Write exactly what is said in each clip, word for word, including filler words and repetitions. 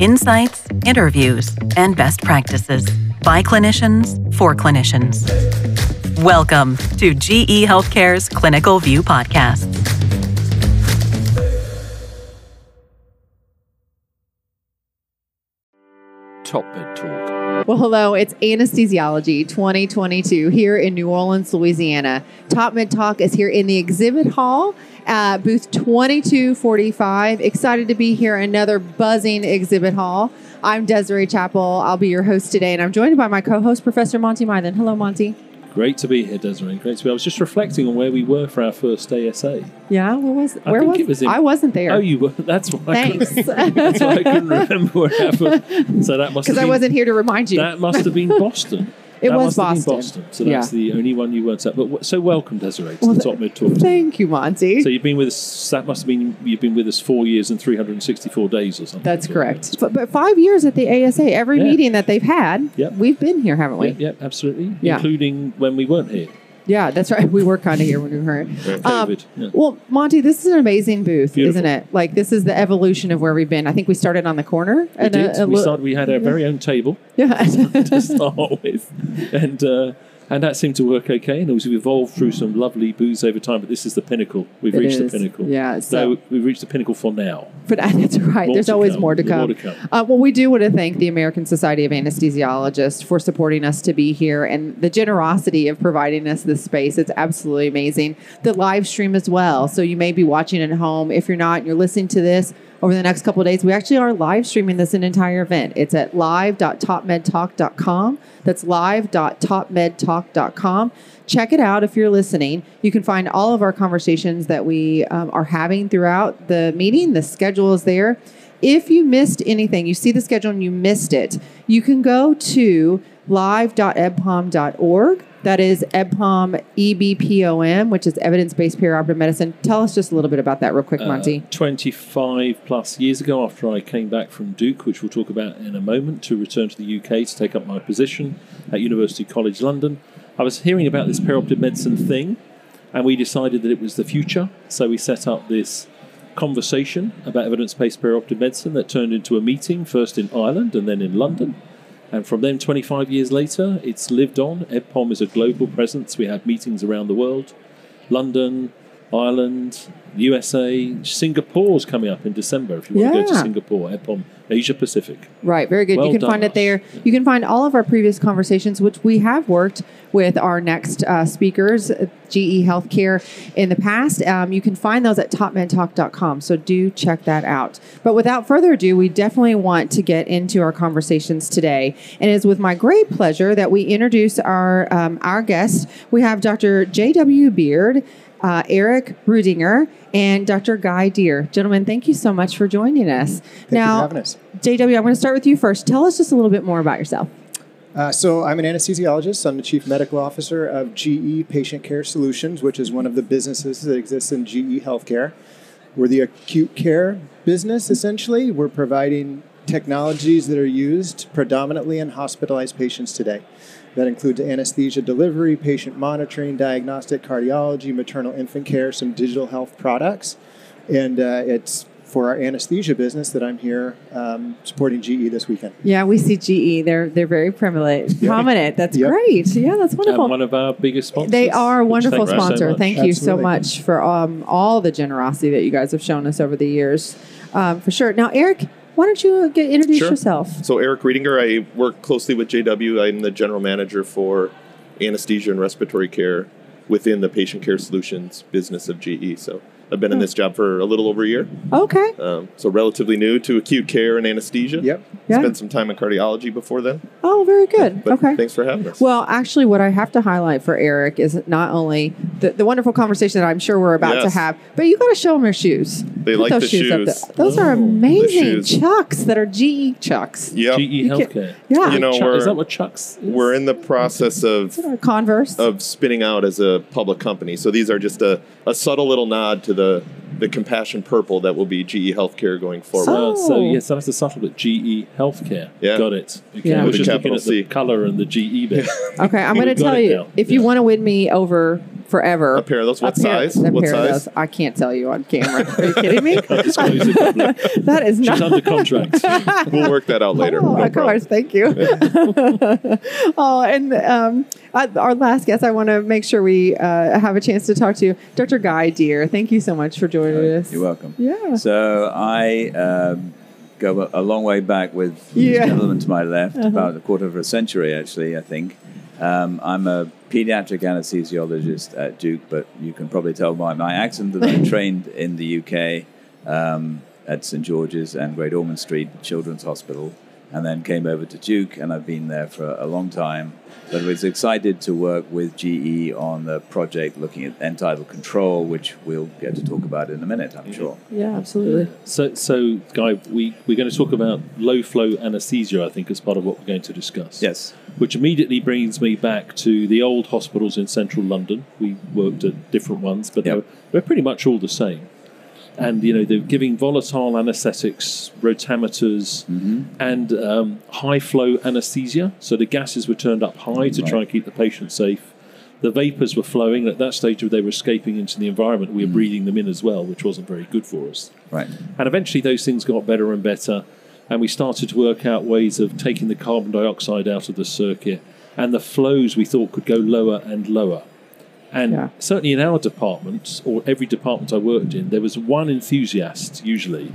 insights, interviews, and best practices by clinicians for clinicians. Welcome to G E Healthcare's Clinical View Podcast. Top Med Talk. Well, hello, it's Anesthesiology twenty twenty-two here in New Orleans, Louisiana. Top Med Talk is here in the exhibit hall at booth twenty-two forty-five. Excited to be here, another buzzing exhibit hall. I'm Desiree Chappell. I'll be your host today, and I'm joined by my co-host, Professor Monty Mythen. Hello, Monty. Great to be here, Desiree. Great to be. I was just reflecting on where we were for our first A S A. Yeah, what was? I where was? It was in, I wasn't there. Oh, you were. That's why. Thanks. I that's why I couldn't remember what happened. So that must because I wasn't here to remind you. That must have been Boston. It that was Boston. Boston. So that's yeah. the only one you weren't at. But so welcome, Desiree, to well, the Top Med Talk. Thank you, Monty. So you've been with us. That must have been you've been with us four years and three hundred and sixty-four days or something. That's correct. But, but five years at the A S A. Every yeah. meeting that they've had, yep. we've been here, haven't we? Yep, yep absolutely. Yeah. Including when we weren't here. Yeah, that's right. We were kind of here when we were here. Um, yeah. Well, Monty, this is an amazing booth, Beautiful. Isn't it? Like, this is the evolution of where we've been. I think we started on the corner. We and did. A, a we, started, we had our very own table yeah. to start with. And, uh, and that seemed to work okay. And we've evolved through some lovely booths over time. But this is the pinnacle. We've it reached is. the pinnacle. Yeah. So no, we've reached the pinnacle for now. But that's right. More There's always come. more to come. More to come. Uh, well, we do want to thank the American Society of Anesthesiologists for supporting us to be here and the generosity of providing us this space. It's absolutely amazing. The live stream as well. So you may be watching at home. If you're not, you're listening to this over the next couple of days. We actually are live streaming this an entire event. It's at live dot top med talk dot com. That's live dot top med talk dot com. Check it out if you're listening. You can find all of our conversations that we um, are having throughout the meeting. The schedule is there. If you missed anything, you see the schedule and you missed it, you can go to live dot e b pom dot org. That is E B POM, E B P O M, which is evidence-based perioperative medicine. Tell us just a little bit about that real quick, Monty. Uh, twenty-five plus years ago, after I came back from Duke, which we'll talk about in a moment, to return to the U K to take up my position at University College London, I was hearing about this perioperative medicine thing, and we decided that it was the future. So we set up this conversation about evidence-based perioperative medicine that turned into a meeting, first in Ireland and then in London. And from then, twenty-five years later, it's lived on. E B POM is a global presence. We have meetings around the world. London, Ireland, U S A. Singapore's coming up in December. If you want yeah. to go to Singapore, E B POM, Asia Pacific. Right, very good. Well you can find us. it there. Yeah. You can find all of our previous conversations, which we have worked with our next uh, speakers, G E Healthcare, in the past. Um, you can find those at top med talk dot com, so do check that out. But without further ado, we definitely want to get into our conversations today. And it is with my great pleasure that we introduce our, um, our guests. We have Doctor J W Beard, Uh, Eric Rudinger, and Doctor Guy Deer. Gentlemen, thank you so much for joining us. Thank now, you for having us. J W, I want to start with you first. Tell us just a little bit more about yourself. Uh, so I'm an anesthesiologist. I'm the chief medical officer of G E Patient Care Solutions, which is one of the businesses that exists in G E Healthcare. We're the acute care business, essentially. We're providing technologies that are used predominantly in hospitalized patients today. That includes anesthesia delivery, patient monitoring, diagnostic cardiology, maternal infant care, some digital health products. And uh, it's for our anesthesia business that I'm here um, supporting G E this weekend. Yeah, we see G E. They're they're very prominent. Yep. That's yep. great. Yeah, that's wonderful. And one of our biggest sponsors. They are a wonderful thank sponsor. So thank you Absolutely. so much for um, all the generosity that you guys have shown us over the years, um, for sure. Now, Eric, why don't you get, introduce sure. yourself? So Eric Rudinger, I work closely with J W. I'm the general manager for anesthesia and respiratory care within the patient care solutions business of G E. So I've been oh. in this job for a little over a year. Okay. Um, so relatively new to acute care and anesthesia. Yep. Yeah. Spent some time in cardiology before then. Oh, very good. But okay. Thanks for having us. Well, actually, what I have to highlight for Eric is not only the, the wonderful conversation that I'm sure we're about yes. to have, but you got to show them your shoes. They Put like those the shoes. shoes. Up those oh, are amazing Chucks that are G E Chucks. Yeah, G E you Healthcare. Can, yeah, you know, Chuck, we're, is that what Chucks? Is? We're in the process of Converse of spinning out as a public company. So these are just a, a subtle little nod to the the compassion purple that will be G E Healthcare going forward. Oh. So, so yes, that's the subtle bit. G E Healthcare. Yeah. Got it. Okay. Yeah. I was just looking at the color and the G E bit. Okay, I'm going to tell you now. if yeah. you want to win me over forever. A pair of those. What a pair, size? A pair what of size? Those. I can't tell you on camera. Are you kidding me? That is not. She's under contract. We'll work that out later. Oh, no of course. Thank you. Yeah. Oh, and um, our last guest, I want to make sure we uh, have a chance to talk to you, Doctor Guy Deer. Thank you so much for joining oh, us. You're welcome. Yeah. So I um, go a long way back with this yeah. gentleman to my left, uh-huh. about a quarter of a century, actually, I think. Um, I'm a pediatric anesthesiologist at Duke, but you can probably tell by my accent that I'm trained in the U K um, at Saint George's and Great Ormond Street Children's Hospital, and then came over to Duke, and I've been there for a long time. But I was excited to work with G E on the project looking at end-tidal control, which we'll get to talk about in a minute, I'm sure. Yeah, absolutely. So, so Guy, we, we're going to talk about low-flow anesthesia, I think, as part of what we're going to discuss. Yes. Which immediately brings me back to the old hospitals in central London. We worked at different ones, but yep. they were, they're pretty much all the same. And, you know, they're giving volatile anesthetics, rotameters, mm-hmm. and um, high-flow anesthesia. So the gases were turned up high to right. try and keep the patient safe. The vapors were flowing. At that stage, they were escaping into the environment. We were mm-hmm. breathing them in as well, which wasn't very good for us. Right. And eventually, those things got better and better. And we started to work out ways of taking the carbon dioxide out of the circuit. And the flows we thought could go lower and lower. And yeah. certainly in our department, or every department I worked in, there was one enthusiast, usually,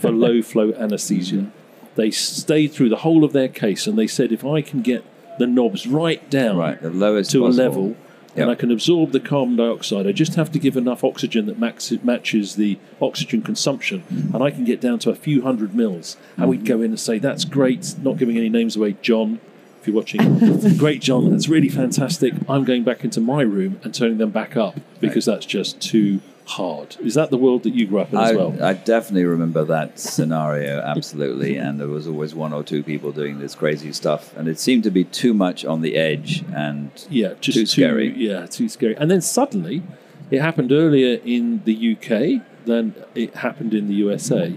for low-flow anesthesia. Mm-hmm. They stayed through the whole of their case, and they said, if I can get the knobs right down right, the lowest to possible. a level, yep. and I can absorb the carbon dioxide, I just have to give enough oxygen that max- matches the oxygen consumption, mm-hmm. and I can get down to a few hundred mils. Mm-hmm. And we'd go in and say, that's great, not giving any names away, John. If you're watching, great, John, that's really fantastic. I'm going back into my room and turning them back up because that's just too hard. Is that the world that you grew up in I, as well? I definitely remember that scenario, absolutely. And there was always one or two people doing this crazy stuff. And it seemed to be too much on the edge and yeah, just too, too scary. Yeah, too scary. And then suddenly, it happened earlier in the U K than it happened in the U S A.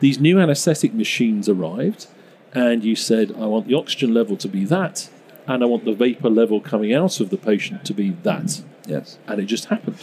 These new anesthetic machines arrived. And you said, I want the oxygen level to be that, and I want the vapor level coming out of the patient to be that. Yes. And it just happened.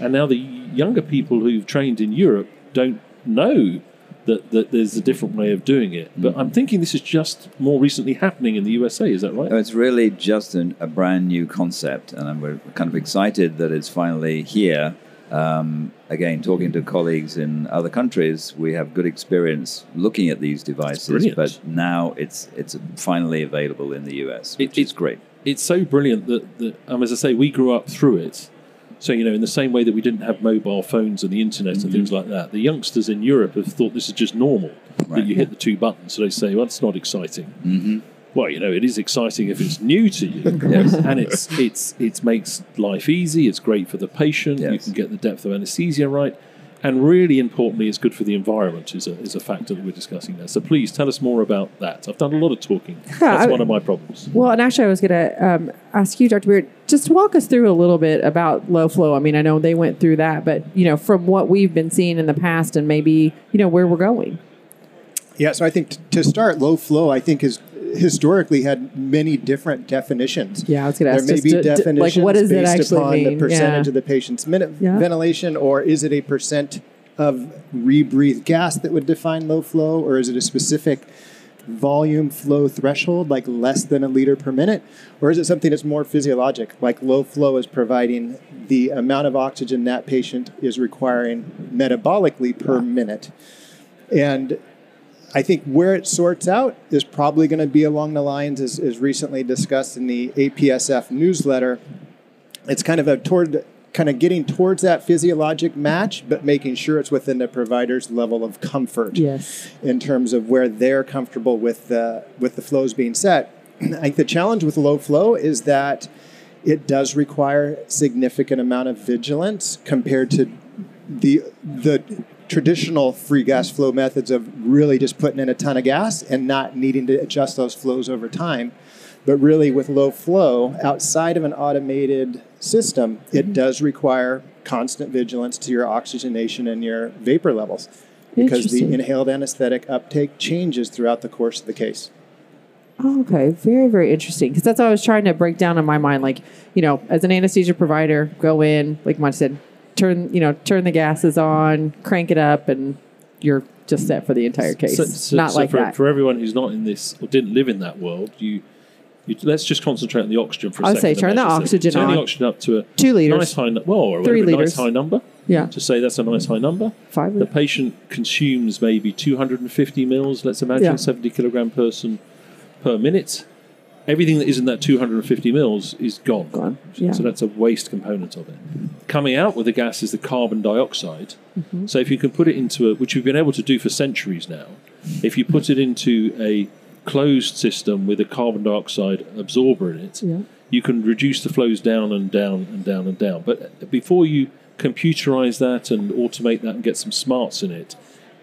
And now the younger people who've trained in Europe don't know that, that there's a different way of doing it. But mm-hmm. I'm thinking this is just more recently happening in the U S A. Is that right? No, it's really just an, a brand new concept, and we're kind of excited that it's finally here. Um, again, talking to colleagues in other countries, we have good experience looking at these devices, but now it's it's finally available in the U S, which it, it, is great. It's so brilliant that, that um, as I say, we grew up through it. So, you know, in the same way that we didn't have mobile phones and the internet mm-hmm. and things like that, the youngsters in Europe have thought this is just normal, right. that you hit the two buttons. So they say, well, it's not exciting. Mm-hmm. Well, you know, it is exciting if it's new to you, yes. and it's it's it makes life easy. It's great for the patient. Yes. You can get the depth of anesthesia right, and really importantly, it's good for the environment. is a is a factor that we're discussing now. So please tell us more about that. I've done a lot of talking. Yeah, That's I, one of my problems. Well, and actually, I was going to um, ask you, Doctor Beard, just walk us through a little bit about low flow. I mean, I know they went through that, but you know, from what we've been seeing in the past, and maybe you know where we're going. Yeah. So I think t- to start, low flow, I think is. historically had many different definitions. Yeah, I was going to ask. There may be d- definitions d- like what does based it actually upon mean? the percentage yeah. of the patient's minute yeah. ventilation, or is it a percent of rebreathed gas that would define low flow, or is it a specific volume flow threshold, like less than a liter per minute, or is it something that's more physiologic, like low flow is providing the amount of oxygen that patient is requiring metabolically per yeah. minute? And I think where it sorts out is probably going to be along the lines as, as recently discussed in the A P S F newsletter. It's kind of a toward, kind of getting towards that physiologic match, but making sure it's within the provider's level of comfort. Yes. In terms of where they're comfortable with the with the flows being set. I think the challenge with low flow is that it does require significant amount of vigilance compared to the the. traditional free gas flow methods of really just putting in a ton of gas and not needing to adjust those flows over time. But really with low flow, outside of an automated system, it does require constant vigilance to your oxygenation and your vapor levels because the inhaled anesthetic uptake changes throughout the course of the case. Okay, very, very interesting. Because that's what I was trying to break down in my mind. Like, you know, as an anesthesia provider, go in, like Monty said, turn, you know, turn the gases on, crank it up, and you're just set for the entire case. So, so, not so like for, that. For everyone who's not in this or didn't live in that world, you, you let's just concentrate on the oxygen for a I'll second. I'd say turn the oxygen on. Turn the oxygen up to a two liters, nice high, well, or three whatever, liters, nice high number. Yeah. To say that's a nice high number. Five. The patient consumes maybe two hundred fifty mils. Let's imagine yeah. seventy kilogram person per minute. Everything that isn't that two hundred fifty mils is gone. Gone. Yeah. So that's a waste component of it. Coming out with the gas is the carbon dioxide. Mm-hmm. So if you can put it into a, which we've been able to do for centuries now, if you put it into a closed system with a carbon dioxide absorber in it, yeah. you can reduce the flows down and down and down and down. But before you computerize that and automate that and get some smarts in it,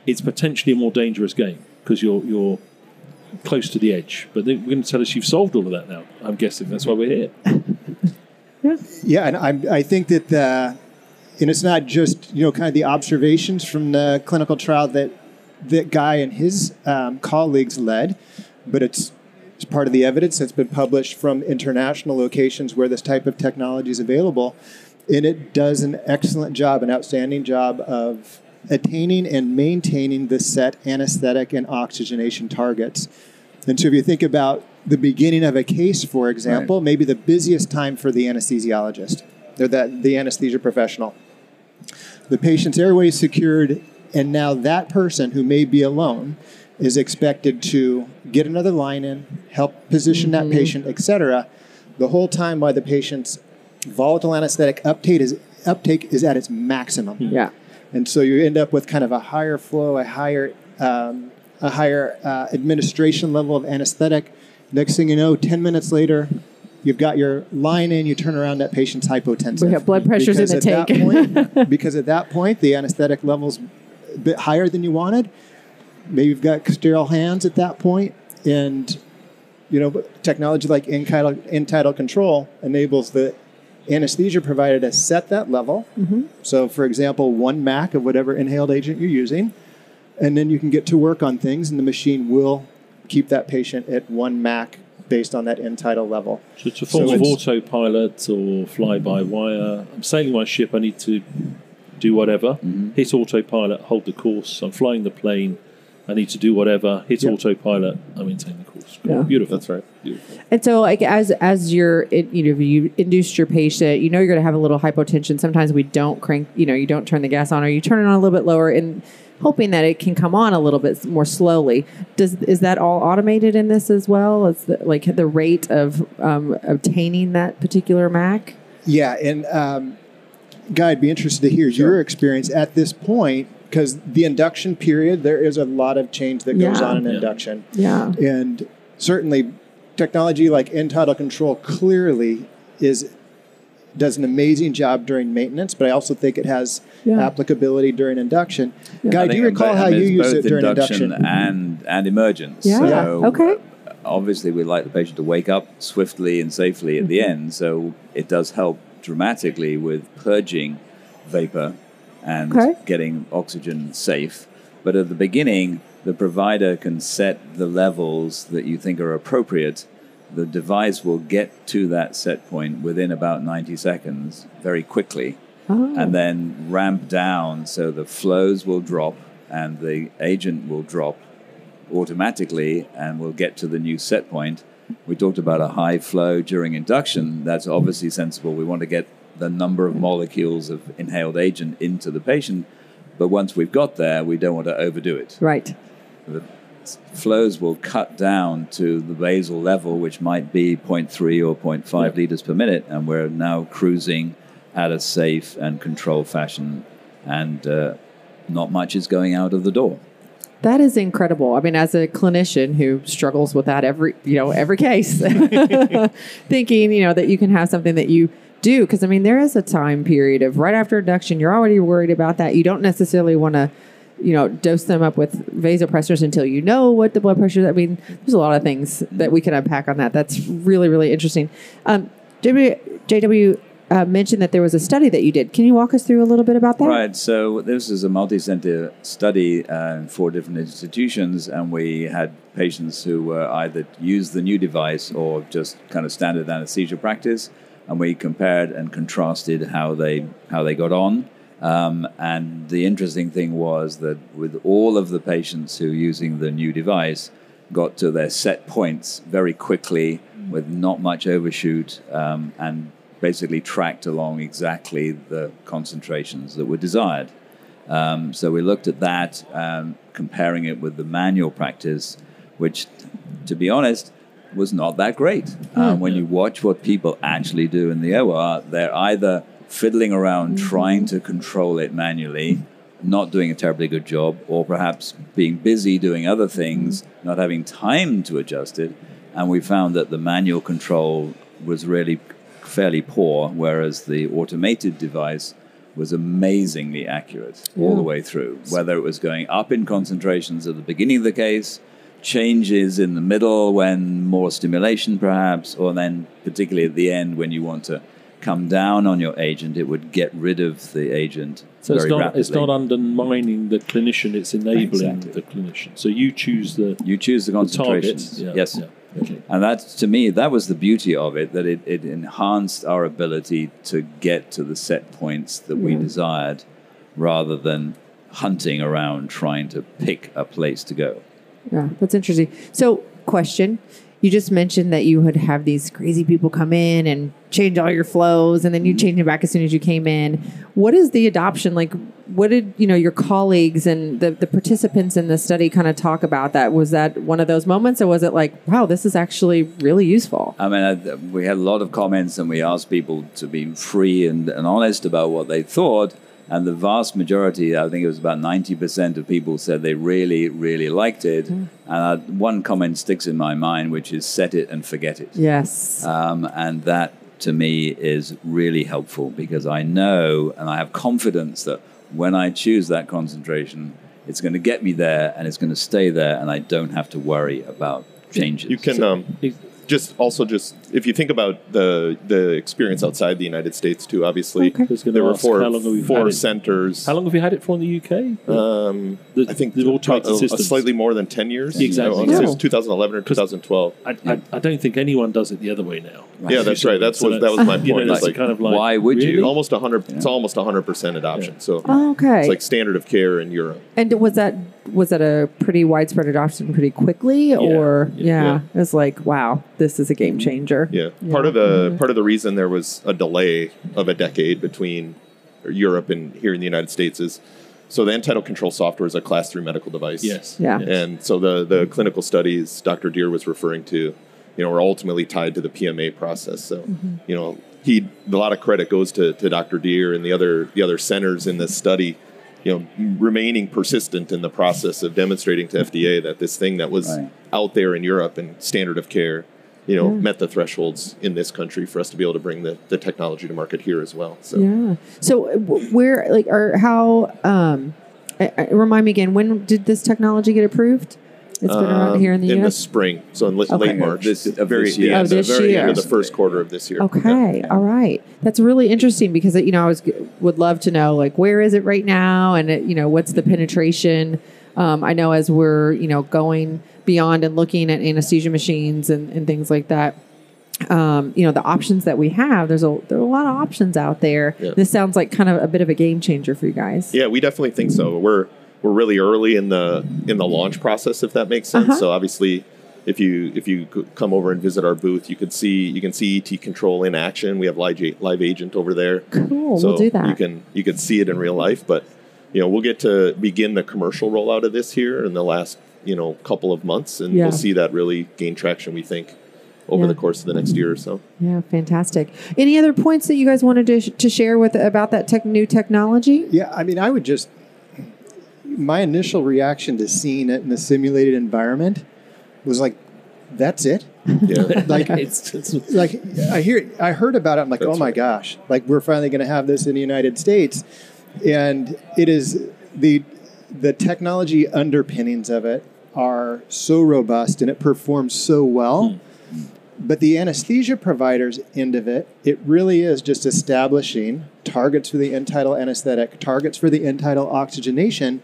it's potentially a more dangerous game because you're you're close to the edge. But they're going to tell us you've solved all of that now. I'm guessing that's why we're here. yeah. yeah, and I, I think that the, and it's not just, you know, kind of the observations from the clinical trial that that Guy and his um, colleagues led, but it's it's part of the evidence that's been published from international locations where this type of technology is available. And it does an excellent job, an outstanding job of attaining and maintaining the set anesthetic and oxygenation targets. And so if you think about the beginning of a case, for example, right. maybe the busiest time for the anesthesiologist or the, the anesthesia professional, the patient's airway is secured, and now that person who may be alone is expected to get another line in, help position mm-hmm. that patient, et cetera, the whole time while the patient's volatile anesthetic uptake is uptake is at its maximum. Yeah, and so you end up with kind of a higher flow, a higher um, a higher uh, administration level of anesthetic. Next thing you know, ten minutes later, you've got your line in. You turn around, that patient's hypotensive. We have blood pressures because in the at tank. That point, because at that point, the anesthetic level's a bit higher than you wanted. Maybe you've got sterile hands at that point, and you know, technology like end-tidal control enables the anesthesia provider to set that level. Mm-hmm. So, for example, one M A C of whatever inhaled agent you're using, and then you can get to work on things, and the machine will keep that patient at one M A C based on that end-tidal level. So it's a form so of autopilot or fly-by-wire. I'm sailing my ship. I need to do whatever. Mm-hmm. Hit autopilot, hold the course. I'm flying the plane. I need to do whatever. Hit yep. autopilot. I maintain the course. Cool. Yeah. Beautiful. That's right. Beautiful. And so, like as as you're, it, you know, you induced your patient, you know, you're going to have a little hypotension. Sometimes we don't crank, you know, you don't turn the gas on, or you turn it on a little bit lower, and hoping that it can come on a little bit more slowly. Does is that all automated in this as well? Is the, like the rate of um, obtaining that particular M A C? Yeah, and um, Guy, I'd be interested to hear sure. your experience at this point. Because the induction period, there is a lot of change that goes yeah. on in yeah. induction. Yeah. And certainly technology like end-tidal control clearly is does an amazing job during maintenance, but I also think it has yeah. applicability during induction. Yeah. Guy, do you recall how you used it during induction? And, and emergence. Yeah. So okay. obviously we'd like the patient to wake up swiftly and safely at mm-hmm. the end. So it does help dramatically with purging vapor and okay. getting oxygen safe. But at the beginning, the provider can set the levels that you think are appropriate. The device will get to that set point within about ninety seconds very quickly oh. and then ramp down so the flows will drop and the agent will drop automatically and we'll get to the new set point. We talked about a high flow during induction. That's obviously sensible. We want to get the number of molecules of inhaled agent into the patient, but once we've got there, we don't want to overdo it. Right. The flows will cut down to the basal level, which might be zero point three or zero point five yep. liters per minute, and we're now cruising at a safe and controlled fashion, and uh, not much is going out of the door. That is incredible. I mean, as a clinician who struggles with that every, you know, every case, thinking, you know, that you can have something that you do, because I mean there is a time period of right after induction you're already worried about that. You don't necessarily want to, you know, dose them up with vasopressors until you know what the blood pressure. I mean, there's a lot of things that we can unpack on that. That's really, really interesting. Um, J W, J W uh, mentioned that there was a study that you did. Can you walk us through a little bit about that? Right. So this is a multi-center study uh, in four different institutions, and we had patients who were either used the new device or just kind of standard anesthesia practice, and we compared and contrasted how they how they got on. Um, and the interesting thing was that with all of the patients who were using the new device got to their set points very quickly with not much overshoot, um, and basically tracked along exactly the concentrations that were desired. Um, so we looked at that, um, comparing it with the manual practice, which, to be honest, was not that great. Um, when you watch what people actually do in the O R, they're either fiddling around, mm-hmm. trying to control it manually, not doing a terribly good job, or perhaps being busy doing other things, mm-hmm. not having time to adjust it. And we found that the manual control was really fairly poor, whereas the automated device was amazingly accurate yeah. all the way through, whether it was going up in concentrations at the beginning of the case, changes in the middle when more stimulation perhaps, or then particularly at the end when you want to come down on your agent, it would get rid of the agent so very it's not, rapidly. It's not undermining the clinician, it's enabling exactly. the clinician. So you choose the You choose the concentrations. The yeah. Yes. Yeah. Okay. And that's, to me, that was the beauty of it, that it, it enhanced our ability to get to the set points that yeah. we desired rather than hunting around trying to pick a place to go. Yeah, that's interesting. So, question. You just mentioned that you would have these crazy people come in and change all your flows, and then you change it back as soon as you came in. What is the adoption like? What did you know your colleagues and the, the participants in the study kind of talk about that? Was that one of those moments, or was it like, wow, this is actually really useful? I mean, I, we had a lot of comments, and we asked people to be free and, and honest about what they thought. And the vast majority, I think it was about ninety percent of people said they really, really liked it. Mm. Uh, one comment sticks in my mind, which is set it and forget it. Yes. Um, and that, to me, is really helpful because I know and I have confidence that when I choose that concentration, it's going to get me there and it's going to stay there and I don't have to worry about changes. You can... Um, Just also, just if you think about the the experience outside the United States too, obviously okay. there were four four centers. How long have you had it for in the U K? Um, the, I think the automated systems slightly more than ten years. Yeah. Exactly, no, yeah. two thousand eleven or two thousand twelve. I, yeah. I, I don't think anyone does it the other way now. Right. Yeah, that's right. That's so what that was my point. You know, it's like, kind of like, why would really? you? Almost a hundred. Yeah. It's almost a hundred percent adoption. Yeah. So oh, okay, it's like standard of care in Europe. And was that was that a pretty widespread adoption pretty quickly, yeah. or yeah, yeah. yeah. it was like wow. This is a game changer. Yeah. yeah. Part of the part of the reason there was a delay of a decade between Europe and here in the United States is so the end-tidal control software is a class three medical device. Yes. Yeah. Yes. And so the, the clinical studies Doctor Deer was referring to, you know, were ultimately tied to the P M A process. So, mm-hmm. you know, he a lot of credit goes to, to Doctor Deer and the other the other centers in this study, you know, remaining persistent in the process of demonstrating to F D A that this thing that was right. out there in Europe and standard of care, you know, yeah. met the thresholds in this country for us to be able to bring the, the technology to market here as well. So, yeah. So where, like, or how, um, I, I, remind me again, when did this technology get approved? It's been around here in the U S? Um, in the spring, so in okay. late March. This, a very this year. End, oh, this a very year. End of the first quarter of this year. Okay, yeah. all right. That's really interesting because, you know, I was, would love to know, like, where is it right now and, it, you know, what's the penetration? Um, I know as we're, you know, going beyond and looking at anesthesia machines and, and things like that, um, you know, the options that we have, there's a, there are a lot of options out there. Yeah. This sounds like kind of a bit of a game changer for you guys. Yeah, we definitely think so. We're... We're really early in the in the launch process, if that makes sense. Uh-huh. So obviously, if you if you come over and visit our booth, you could see you can see E T control in action. We have live, live agent over there. Cool, so we'll do that. You can you can see it in real life, but you know we'll get to begin the commercial rollout of this here in the last you know couple of months, and yeah. we'll see that really gain traction. We think. Over yeah. the course of the next year or so. Yeah, fantastic. Any other points that you guys wanted to sh- to share with about that tech new technology? Yeah, I mean, I would just. My initial reaction to seeing it in a simulated environment was like, "That's it." Yeah. Like, it's, it's, like I hear, I heard about it. I'm like, "Oh my right. gosh!" Like we're finally going to have this in the United States, and it is the the technology underpinnings of it are so robust and it performs so well mm. But the anesthesia provider's end of it, it really is just establishing targets for the end-tidal anesthetic, targets for the end-tidal oxygenation,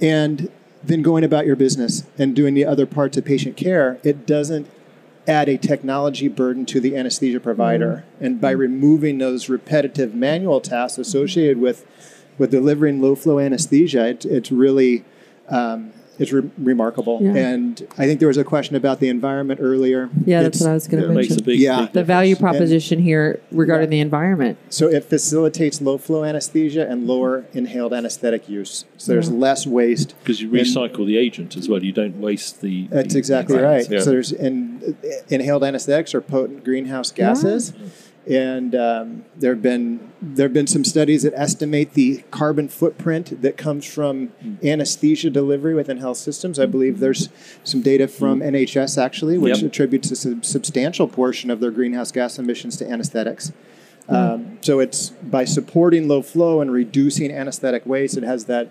and then going about your business and doing the other parts of patient care. It doesn't add a technology burden to the anesthesia provider. Mm-hmm. And by mm-hmm. removing those repetitive manual tasks associated mm-hmm. with, with delivering low-flow anesthesia, it, it's really... Um, It's re- remarkable. Yeah. And I think there was a question about the environment earlier. Yeah, it's, that's what I was going to mention. Makes a big, yeah. big the value proposition and, here regarding yeah. the environment. So it facilitates low-flow anesthesia and lower inhaled anesthetic use. So yeah. there's less waste. Because you recycle and, the agent as well. You don't waste the... That's the, exactly the right. Yeah. So there's in, uh, inhaled anesthetics are potent greenhouse gases. Yeah. And um, there have been there have been some studies that estimate the carbon footprint that comes from mm. anesthesia delivery within health systems. I believe there's some data from mm. N H S, actually, which yep. attributes a sub- substantial portion of their greenhouse gas emissions to anesthetics. Mm. Um, so it's by supporting low flow and reducing anesthetic waste, it has that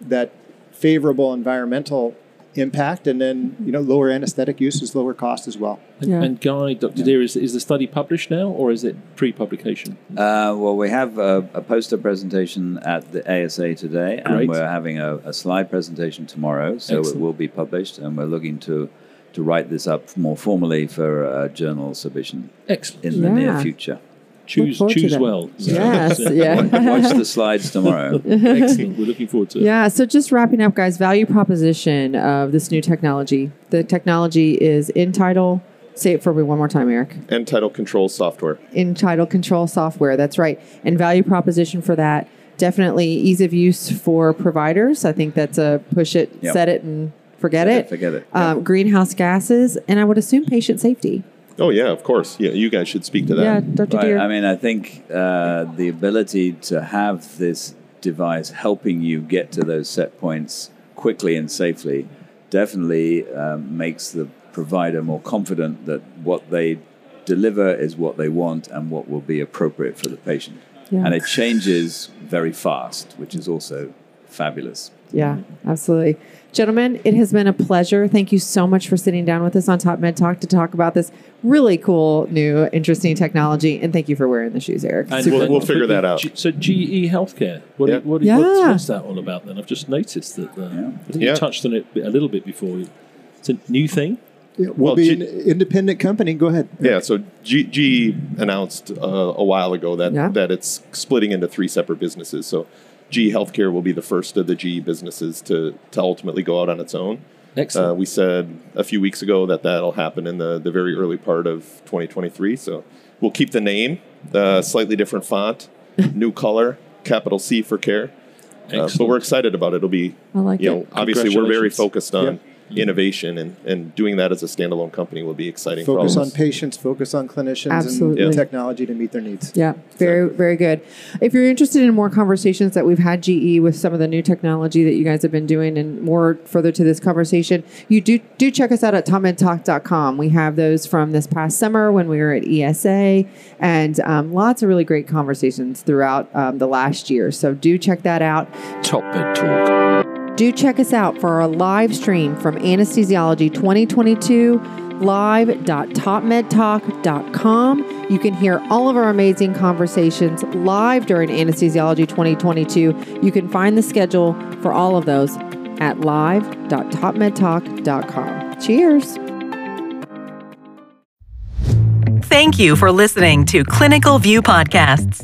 that favorable environmental impact, and then, you know, lower anesthetic use is lower cost as well. And, yeah. and Guy, Doctor yeah. Deer, is, is the study published now, or is it pre-publication? Uh, well, we have a, a poster presentation at the A S A today, Great. and we're having a, a slide presentation tomorrow, so Excellent. it will be published, and we're looking to, to write this up more formally for a journal submission Excellent. in yeah. the near future. Choose, choose well. So. Yes, yeah. Watch the slides tomorrow. Excellent. We're looking forward to it. Yeah. So just wrapping up, guys. Value proposition of this new technology. The technology is End-tidal. Say it for me one more time, Eric. End-tidal Control software. End-tidal Control software. That's right. And value proposition for that. Definitely ease of use for providers. I think that's a push it, yep. set it, and forget set it. it. Forget it. Um, yep. Greenhouse gases, and I would assume patient safety. Oh, yeah, of course. Yeah, you guys should speak to that. Yeah, Doctor Right. Deer. I mean, I think uh, the ability to have this device helping you get to those set points quickly and safely definitely um, makes the provider more confident that what they deliver is what they want and what will be appropriate for the patient. Yeah. And it changes very fast, which is also fabulous. Yeah, absolutely. Gentlemen, it has been a pleasure. Thank you so much for sitting down with us on Top Med Talk to talk about this really cool, new, interesting technology. And thank you for wearing the shoes, Eric. And we'll, we'll figure that out. G- so G E Healthcare, what yeah. do, what do, yeah. what's, what's that all about then? I've just noticed that uh, yeah. I think yeah. you touched on it a little bit before. It's a new thing. It will well, be G- an independent company. Go ahead. Eric. Yeah, so G- GE announced uh, a while ago that, yeah. that it's splitting into three separate businesses. So G E Healthcare will be the first of the G E businesses to, to ultimately go out on its own. Excellent. Uh, we said a few weeks ago that that'll happen in the, the very early part of twenty twenty-three. So we'll keep the name, uh, slightly different font, new color, capital C for care. Uh, but we're excited about it. It'll be, I like you it. know, obviously we're very focused on yep. innovation, and, and doing that as a standalone company will be exciting. Focus on patients, focus on clinicians, Absolutely. and yeah. technology to meet their needs. Yeah, very, so. very good. If you're interested in more conversations that we've had, G E, with some of the new technology that you guys have been doing, and more further to this conversation, you do do check us out at top med talk dot com. We have those from this past summer when we were at E S A, and um, lots of really great conversations throughout um, the last year. So do check that out. Top Med Talk. Do check us out for our live stream from Anesthesiology twenty twenty-two, live dot top med talk dot com. You can hear all of our amazing conversations live during Anesthesiology twenty twenty-two. You can find the schedule for all of those at live dot top med talk dot com. Cheers. Thank you for listening to Clinical View Podcasts,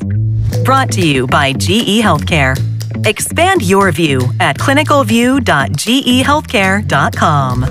brought to you by G E Healthcare. Expand your view at clinical view dot g e healthcare dot com.